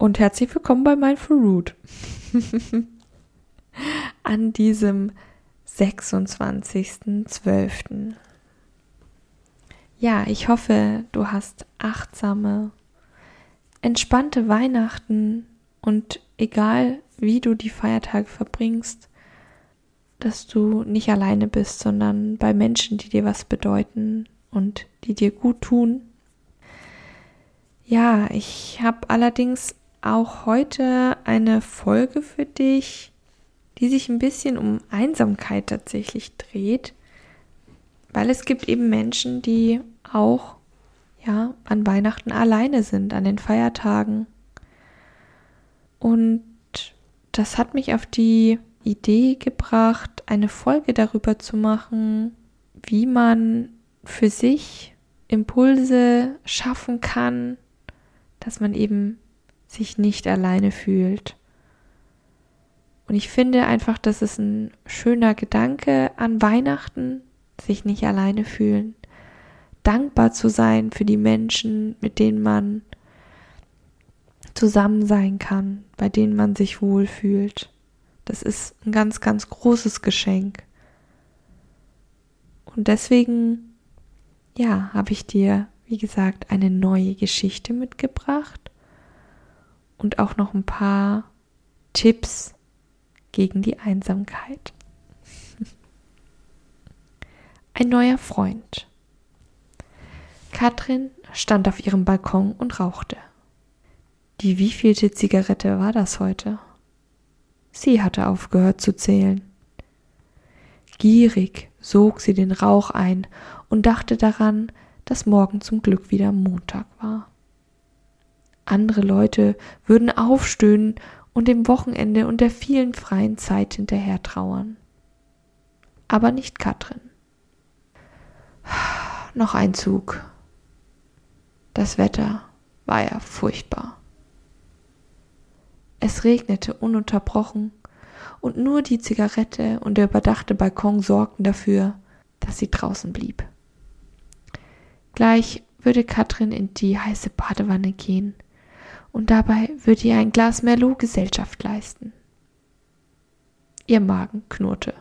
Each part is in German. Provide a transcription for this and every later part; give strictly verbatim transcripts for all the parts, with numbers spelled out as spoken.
und herzlich willkommen bei Mindful Root. An diesem sechsundzwanzigsten zwölften Ja, ich hoffe, du hast achtsame, entspannte Weihnachten und egal, wie du die Feiertage verbringst, dass du nicht alleine bist, sondern bei Menschen, die dir was bedeuten und die dir gut tun. Ja, ich habe allerdings auch heute eine Folge für dich, die sich ein bisschen um Einsamkeit tatsächlich dreht, weil es gibt eben Menschen, die auch ja an Weihnachten alleine sind, an den Feiertagen. Und das hat mich auf die Idee gebracht, eine Folge darüber zu machen, wie man für sich Impulse schaffen kann, dass man eben sich nicht alleine fühlt. Und ich finde einfach, das ist ein schöner Gedanke an Weihnachten, sich nicht alleine fühlen, dankbar zu sein für die Menschen, mit denen man zusammen sein kann, bei denen man sich wohlfühlt. Das ist ein ganz, ganz großes Geschenk. Und deswegen, ja, habe ich dir, wie gesagt, eine neue Geschichte mitgebracht und auch noch ein paar Tipps gegen die Einsamkeit. Ein neuer Freund. Katrin stand auf ihrem Balkon und rauchte. Die wievielte Zigarette war das heute? Sie hatte aufgehört zu zählen. Gierig sog sie den Rauch ein und dachte daran, dass morgen zum Glück wieder Montag war. Andere Leute würden aufstöhnen und dem Wochenende und der vielen freien Zeit hinterher trauern. Aber nicht Katrin. Noch ein Zug. Das Wetter war ja furchtbar. Es regnete ununterbrochen und nur die Zigarette und der überdachte Balkon sorgten dafür, dass sie draußen blieb. Gleich würde Katrin in die heiße Badewanne gehen. Und dabei würde ihr ein Glas Merlot Gesellschaft leisten. Ihr Magen knurrte.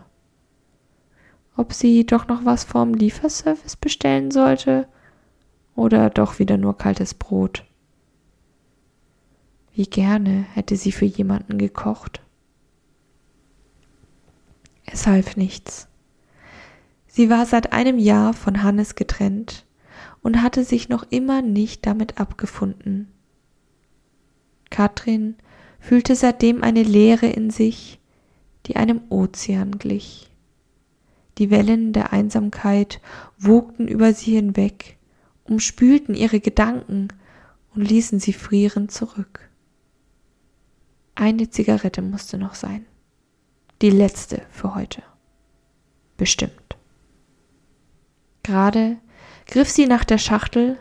Ob sie doch noch was vom Lieferservice bestellen sollte oder doch wieder nur kaltes Brot. Wie gerne hätte sie für jemanden gekocht. Es half nichts. Sie war seit einem Jahr von Hannes getrennt und hatte sich noch immer nicht damit abgefunden. Katrin fühlte seitdem eine Leere in sich, die einem Ozean glich. Die Wellen der Einsamkeit wogten über sie hinweg, umspülten ihre Gedanken und ließen sie frierend zurück. Eine Zigarette musste noch sein. Die letzte für heute. Bestimmt. Gerade griff sie nach der Schachtel,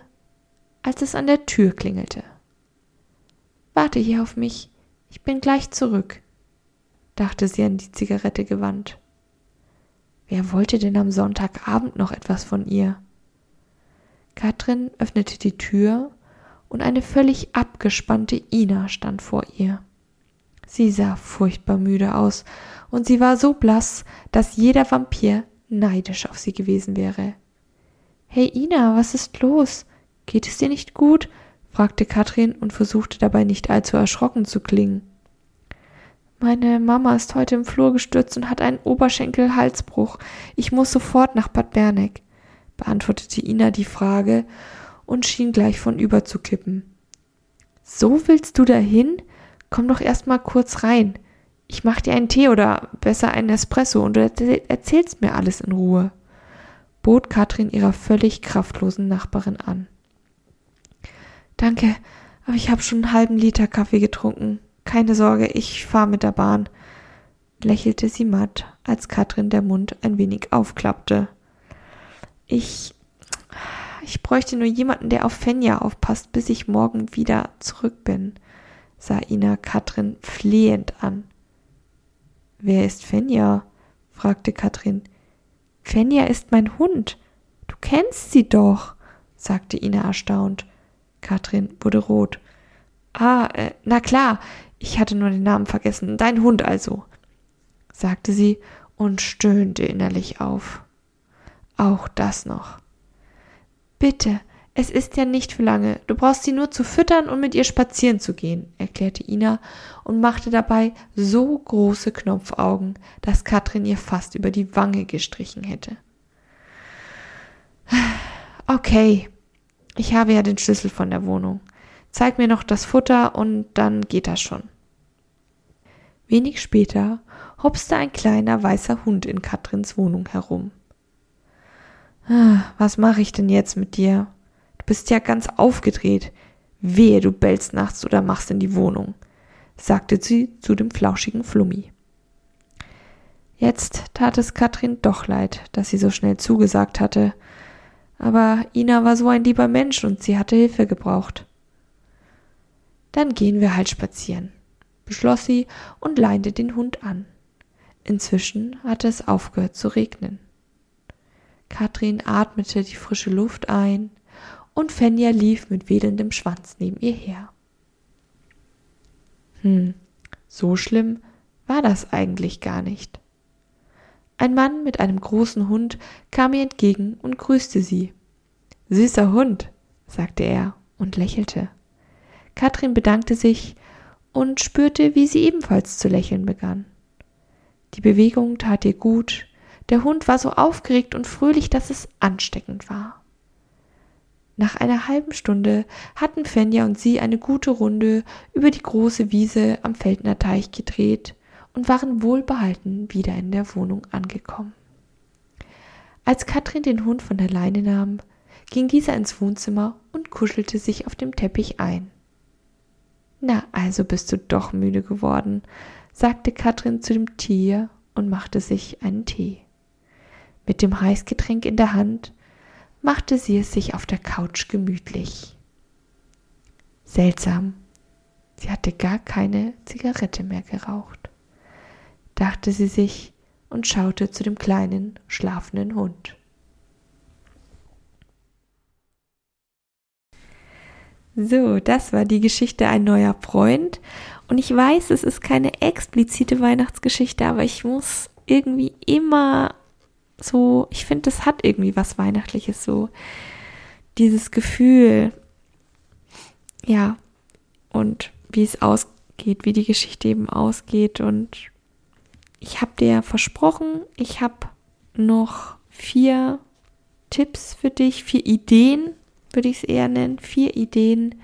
als es an der Tür klingelte. Warte hier auf mich, ich bin gleich zurück, dachte sie an die Zigarette gewandt. Wer wollte denn am Sonntagabend noch etwas von ihr? Katrin öffnete die Tür und eine völlig abgespannte Ina stand vor ihr. Sie sah furchtbar müde aus und sie war so blass, dass jeder Vampir neidisch auf sie gewesen wäre. »Hey Ina, was ist los? Geht es dir nicht gut?« fragte Katrin und versuchte dabei nicht allzu erschrocken zu klingen. »Meine Mama ist heute im Flur gestürzt und hat einen Oberschenkel-Halsbruch. Ich muss sofort nach Bad Berneck«, beantwortete Ina die Frage und schien gleich von überzukippen. »So willst du dahin? Komm doch erst mal kurz rein. Ich mach dir einen Tee oder besser einen Espresso und du erzählst mir alles in Ruhe«, bot Katrin ihrer völlig kraftlosen Nachbarin an. »Danke, Aber ich habe schon einen halben Liter Kaffee getrunken. Keine Sorge, ich fahre mit der Bahn, lächelte sie matt, als Katrin der Mund ein wenig aufklappte. Ich, ich bräuchte nur jemanden, der auf Fenja aufpasst, bis ich morgen wieder zurück bin, sah Ina Katrin flehend an. Wer ist Fenja? Fragte Katrin. Fenja ist mein Hund. Du kennst sie doch, sagte Ina erstaunt. Katrin wurde rot. Ah, äh, na klar, ich hatte nur den Namen vergessen. Dein Hund also, sagte sie und stöhnte innerlich auf. Auch das noch. Bitte, es ist ja nicht für lange. Du brauchst sie nur zu füttern und mit ihr spazieren zu gehen, erklärte Ina und machte dabei so große Knopfaugen, dass Katrin ihr fast über die Wange gestrichen hätte. Okay, ich habe ja den Schlüssel von der Wohnung. Zeig mir noch das Futter und dann geht das schon. Wenig später hopste ein kleiner weißer Hund in Katrins Wohnung herum. Was mache ich denn jetzt mit dir? Du bist ja ganz aufgedreht. Wehe, du bellst nachts oder machst in die Wohnung, sagte sie zu dem flauschigen Flummi. Jetzt tat es Katrin doch leid, dass sie so schnell zugesagt hatte. Aber Ina war so ein lieber Mensch und sie hatte Hilfe gebraucht. Dann gehen wir halt spazieren, beschloss sie und leinte den Hund an. Inzwischen hatte es aufgehört zu regnen. Katrin atmete die frische Luft ein und Fenja lief mit wedelndem Schwanz neben ihr her. Hm, so schlimm war das eigentlich gar nicht. Ein Mann mit einem großen Hund kam ihr entgegen und grüßte sie. »Süßer Hund«, sagte er und lächelte. Katrin bedankte sich und spürte, wie sie ebenfalls zu lächeln begann. Die Bewegung tat ihr gut. Der Hund war so aufgeregt und fröhlich, dass es ansteckend war. Nach einer halben Stunde hatten Fenja und sie eine gute Runde über die große Wiese am Feldner Teich gedreht und waren wohlbehalten wieder in der Wohnung angekommen. Als Katrin den Hund von der Leine nahm, ging dieser ins Wohnzimmer und kuschelte sich auf dem Teppich ein. »Na, also bist du doch müde geworden«, sagte Katrin zu dem Tier und machte sich einen Tee. Mit dem Heißgetränk in der Hand machte sie es sich auf der Couch gemütlich. Seltsam, sie hatte gar keine Zigarette mehr geraucht, dachte sie sich und schaute zu dem kleinen, schlafenden Hund. So, das war die Geschichte Ein neuer Freund. Und ich weiß, es ist keine explizite Weihnachtsgeschichte, aber ich muss irgendwie immer so, ich finde, das hat irgendwie was Weihnachtliches, so dieses Gefühl, ja, und wie es ausgeht, wie die Geschichte eben ausgeht. Und ich habe dir versprochen, ich habe noch vier Tipps für dich, vier Ideen, würde ich es eher nennen, vier Ideen,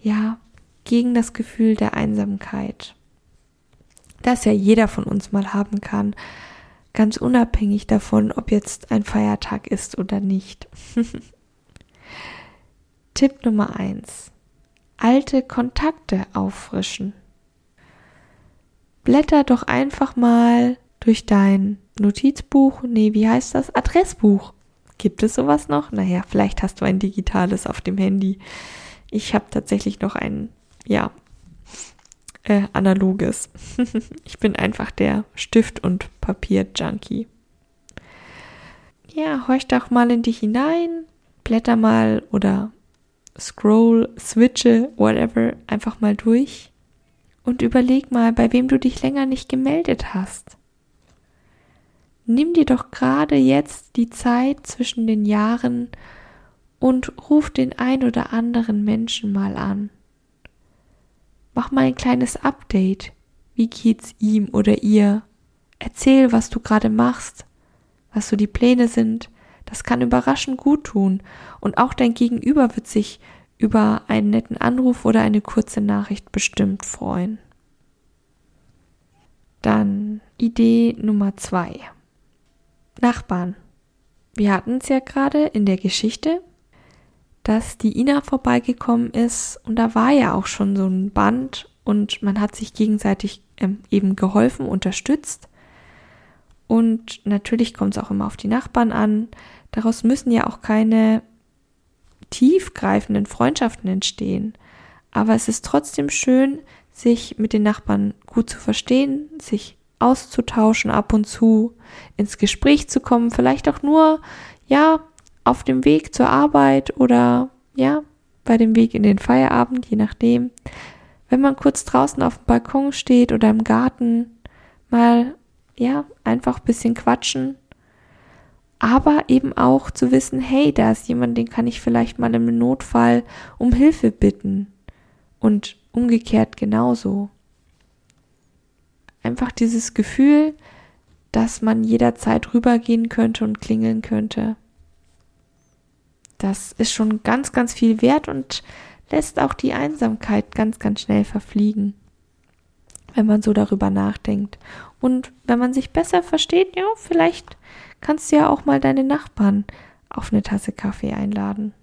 ja, gegen das Gefühl der Einsamkeit, das ja jeder von uns mal haben kann, ganz unabhängig davon, ob jetzt ein Feiertag ist oder nicht. Tipp Nummer eins. Alte Kontakte auffrischen. Blätter doch einfach mal durch dein Notizbuch, nee, wie heißt das? Adressbuch. Gibt es sowas noch? Naja, vielleicht hast du ein digitales auf dem Handy. Ich habe tatsächlich noch ein, ja, äh, analoges. Ich bin einfach der Stift- und Papier-Junkie. Ja, horch doch mal in dich hinein, blätter mal oder scroll, switche, whatever, einfach mal durch und überleg mal, bei wem du dich länger nicht gemeldet hast. Nimm dir doch gerade jetzt die Zeit zwischen den Jahren und ruf den ein oder anderen Menschen mal an. Mach mal ein kleines Update. Wie geht's ihm oder ihr? Erzähl, was du gerade machst, was so die Pläne sind. Das kann überraschend gut tun. Und auch dein Gegenüber wird sich über einen netten Anruf oder eine kurze Nachricht bestimmt freuen. Dann Idee Nummer zwei. Nachbarn. Wir hatten es ja gerade in der Geschichte, dass die Ina vorbeigekommen ist und da war ja auch schon so ein Band und man hat sich gegenseitig ähm, eben geholfen, unterstützt. Und natürlich kommt es auch immer auf die Nachbarn an. Daraus müssen ja auch keine tiefgreifenden Freundschaften entstehen. Aber es ist trotzdem schön, sich mit den Nachbarn gut zu verstehen, sich auszutauschen ab und zu, ins Gespräch zu kommen, vielleicht auch nur, ja, auf dem Weg zur Arbeit oder, ja, bei dem Weg in den Feierabend, je nachdem. Wenn man kurz draußen auf dem Balkon steht oder im Garten, mal ja, einfach ein bisschen quatschen, aber eben auch zu wissen, hey, da ist jemand, den kann ich vielleicht mal im Notfall um Hilfe bitten und umgekehrt genauso. Einfach dieses Gefühl, dass man jederzeit rübergehen könnte und klingeln könnte. Das ist schon ganz, ganz viel wert und lässt auch die Einsamkeit ganz, ganz schnell verfliegen, wenn man so darüber nachdenkt. Und wenn man sich besser versteht, ja, vielleicht kannst du ja auch mal deine Nachbarn auf eine Tasse Kaffee einladen.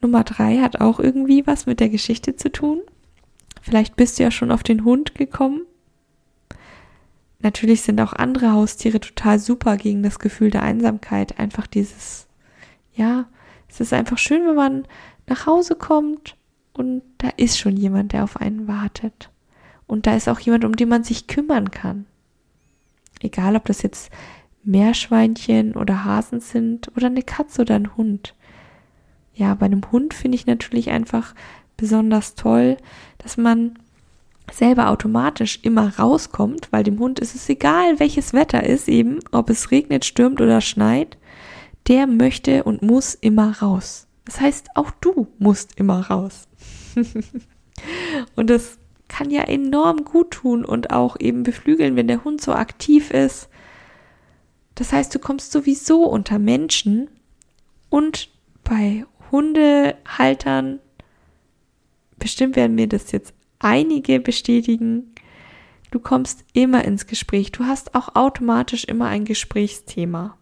Nummer drei hat auch irgendwie was mit der Geschichte zu tun. Vielleicht bist du ja schon auf den Hund gekommen. Natürlich sind auch andere Haustiere total super gegen das Gefühl der Einsamkeit. Einfach dieses, ja, es ist einfach schön, wenn man nach Hause kommt und da ist schon jemand, der auf einen wartet. Und da ist auch jemand, um den man sich kümmern kann. Egal, ob das jetzt Meerschweinchen oder Hasen sind oder eine Katze oder ein Hund. Ja, bei einem Hund finde ich natürlich einfach besonders toll, dass man selber automatisch immer rauskommt, weil dem Hund ist es egal, welches Wetter ist eben, ob es regnet, stürmt oder schneit, der möchte und muss immer raus. Das heißt, auch du musst immer raus. Und das kann ja enorm gut tun und auch eben beflügeln, wenn der Hund so aktiv ist. Das heißt, du kommst sowieso unter Menschen und bei Hundehaltern, bestimmt werden mir das jetzt einige bestätigen, du kommst immer ins Gespräch. Du hast auch automatisch immer ein Gesprächsthema.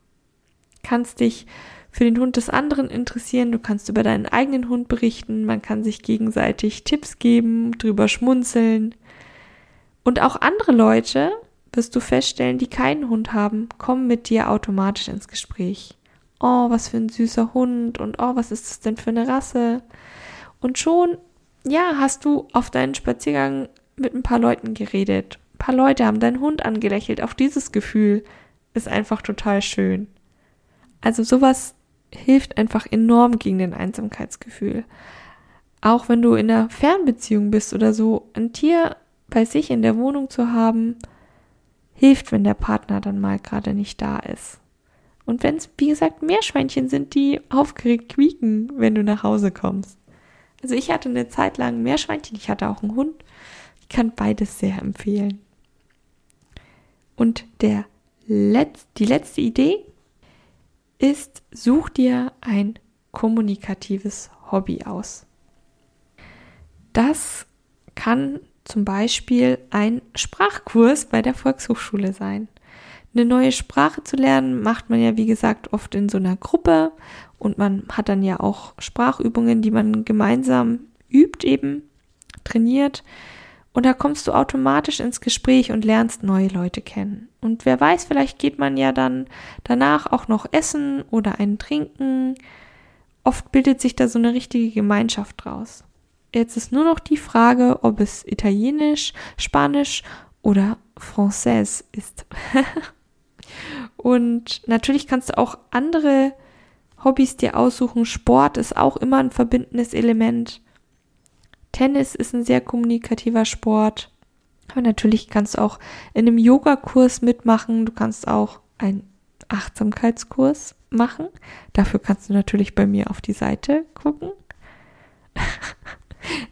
Kannst dich für den Hund des anderen interessieren, du kannst über deinen eigenen Hund berichten, man kann sich gegenseitig Tipps geben, drüber schmunzeln. Und auch andere Leute, wirst du feststellen, die keinen Hund haben, kommen mit dir automatisch ins Gespräch. Oh, was für ein süßer Hund und oh, was ist das denn für eine Rasse? Und schon, ja, hast du auf deinen Spaziergang mit ein paar Leuten geredet. Ein paar Leute haben deinen Hund angelächelt. Auch dieses Gefühl ist einfach total schön. Also sowas hilft einfach enorm gegen den Einsamkeitsgefühl. Auch wenn du in einer Fernbeziehung bist oder so, ein Tier bei sich in der Wohnung zu haben, hilft, wenn der Partner dann mal gerade nicht da ist. Und wenn es, wie gesagt, Meerschweinchen sind, die aufgeregt quieken, wenn du nach Hause kommst. Also ich hatte eine Zeit lang Meerschweinchen, ich hatte auch einen Hund. Ich kann beides sehr empfehlen. Und der Letz- die letzte Idee ist, such dir ein kommunikatives Hobby aus. Das kann zum Beispiel ein Sprachkurs bei der Volkshochschule sein. Eine neue Sprache zu lernen, macht man ja, wie gesagt, oft in so einer Gruppe und man hat dann ja auch Sprachübungen, die man gemeinsam übt eben, trainiert. Und da kommst du automatisch ins Gespräch und lernst neue Leute kennen. Und wer weiß, vielleicht geht man ja dann danach auch noch essen oder einen trinken. Oft bildet sich da so eine richtige Gemeinschaft draus. Jetzt ist nur noch die Frage, ob es Italienisch, Spanisch oder Französisch ist. Und natürlich kannst du auch andere Hobbys dir aussuchen. Sport ist auch immer ein verbindendes Element. Tennis ist ein sehr kommunikativer Sport. Aber natürlich kannst du auch in einem Yogakurs mitmachen. Du kannst auch einen Achtsamkeitskurs machen. Dafür kannst du natürlich bei mir auf die Seite gucken.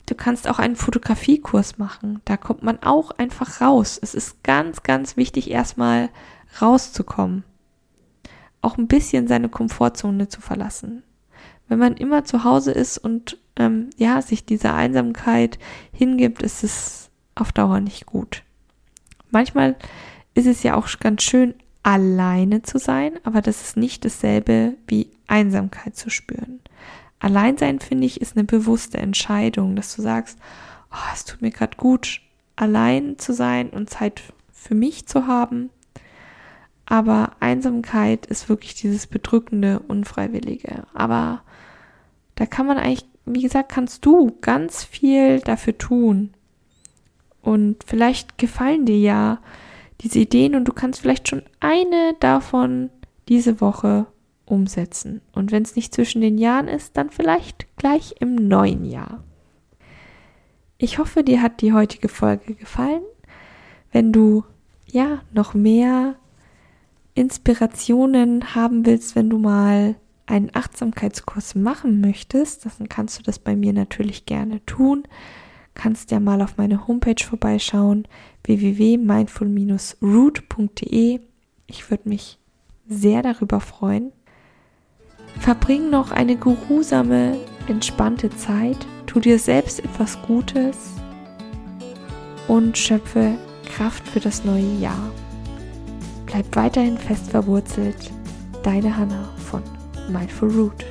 Du kannst auch einen Fotografiekurs machen. Da kommt man auch einfach raus. Es ist ganz, ganz wichtig, erstmal rauszukommen. Auch ein bisschen seine Komfortzone zu verlassen. Wenn man immer zu Hause ist und ähm, ja, sich dieser Einsamkeit hingibt, ist es auf Dauer nicht gut. Manchmal ist es ja auch ganz schön, alleine zu sein, aber das ist nicht dasselbe wie Einsamkeit zu spüren. Alleinsein, finde ich, ist eine bewusste Entscheidung, dass du sagst, oh, es tut mir gerade gut, allein zu sein und Zeit für mich zu haben. Aber Einsamkeit ist wirklich dieses bedrückende, unfreiwillige. Aber da kann man eigentlich, wie gesagt, kannst du ganz viel dafür tun. Und vielleicht gefallen dir ja diese Ideen und du kannst vielleicht schon eine davon diese Woche umsetzen. Und wenn es nicht zwischen den Jahren ist, dann vielleicht gleich im neuen Jahr. Ich hoffe, dir hat die heutige Folge gefallen. Wenn du ja noch mehr Inspirationen haben willst, wenn du mal einen Achtsamkeitskurs machen möchtest, dann kannst du das bei mir natürlich gerne tun. Kannst ja mal auf meine Homepage vorbeischauen, w w w punkt mindful dash root punkt d e. Ich würde mich sehr darüber freuen. Verbring noch eine geruhsame, entspannte Zeit. Tu dir selbst etwas Gutes und schöpfe Kraft für das neue Jahr. Bleib weiterhin fest verwurzelt. Deine Hanna von Mindful Root.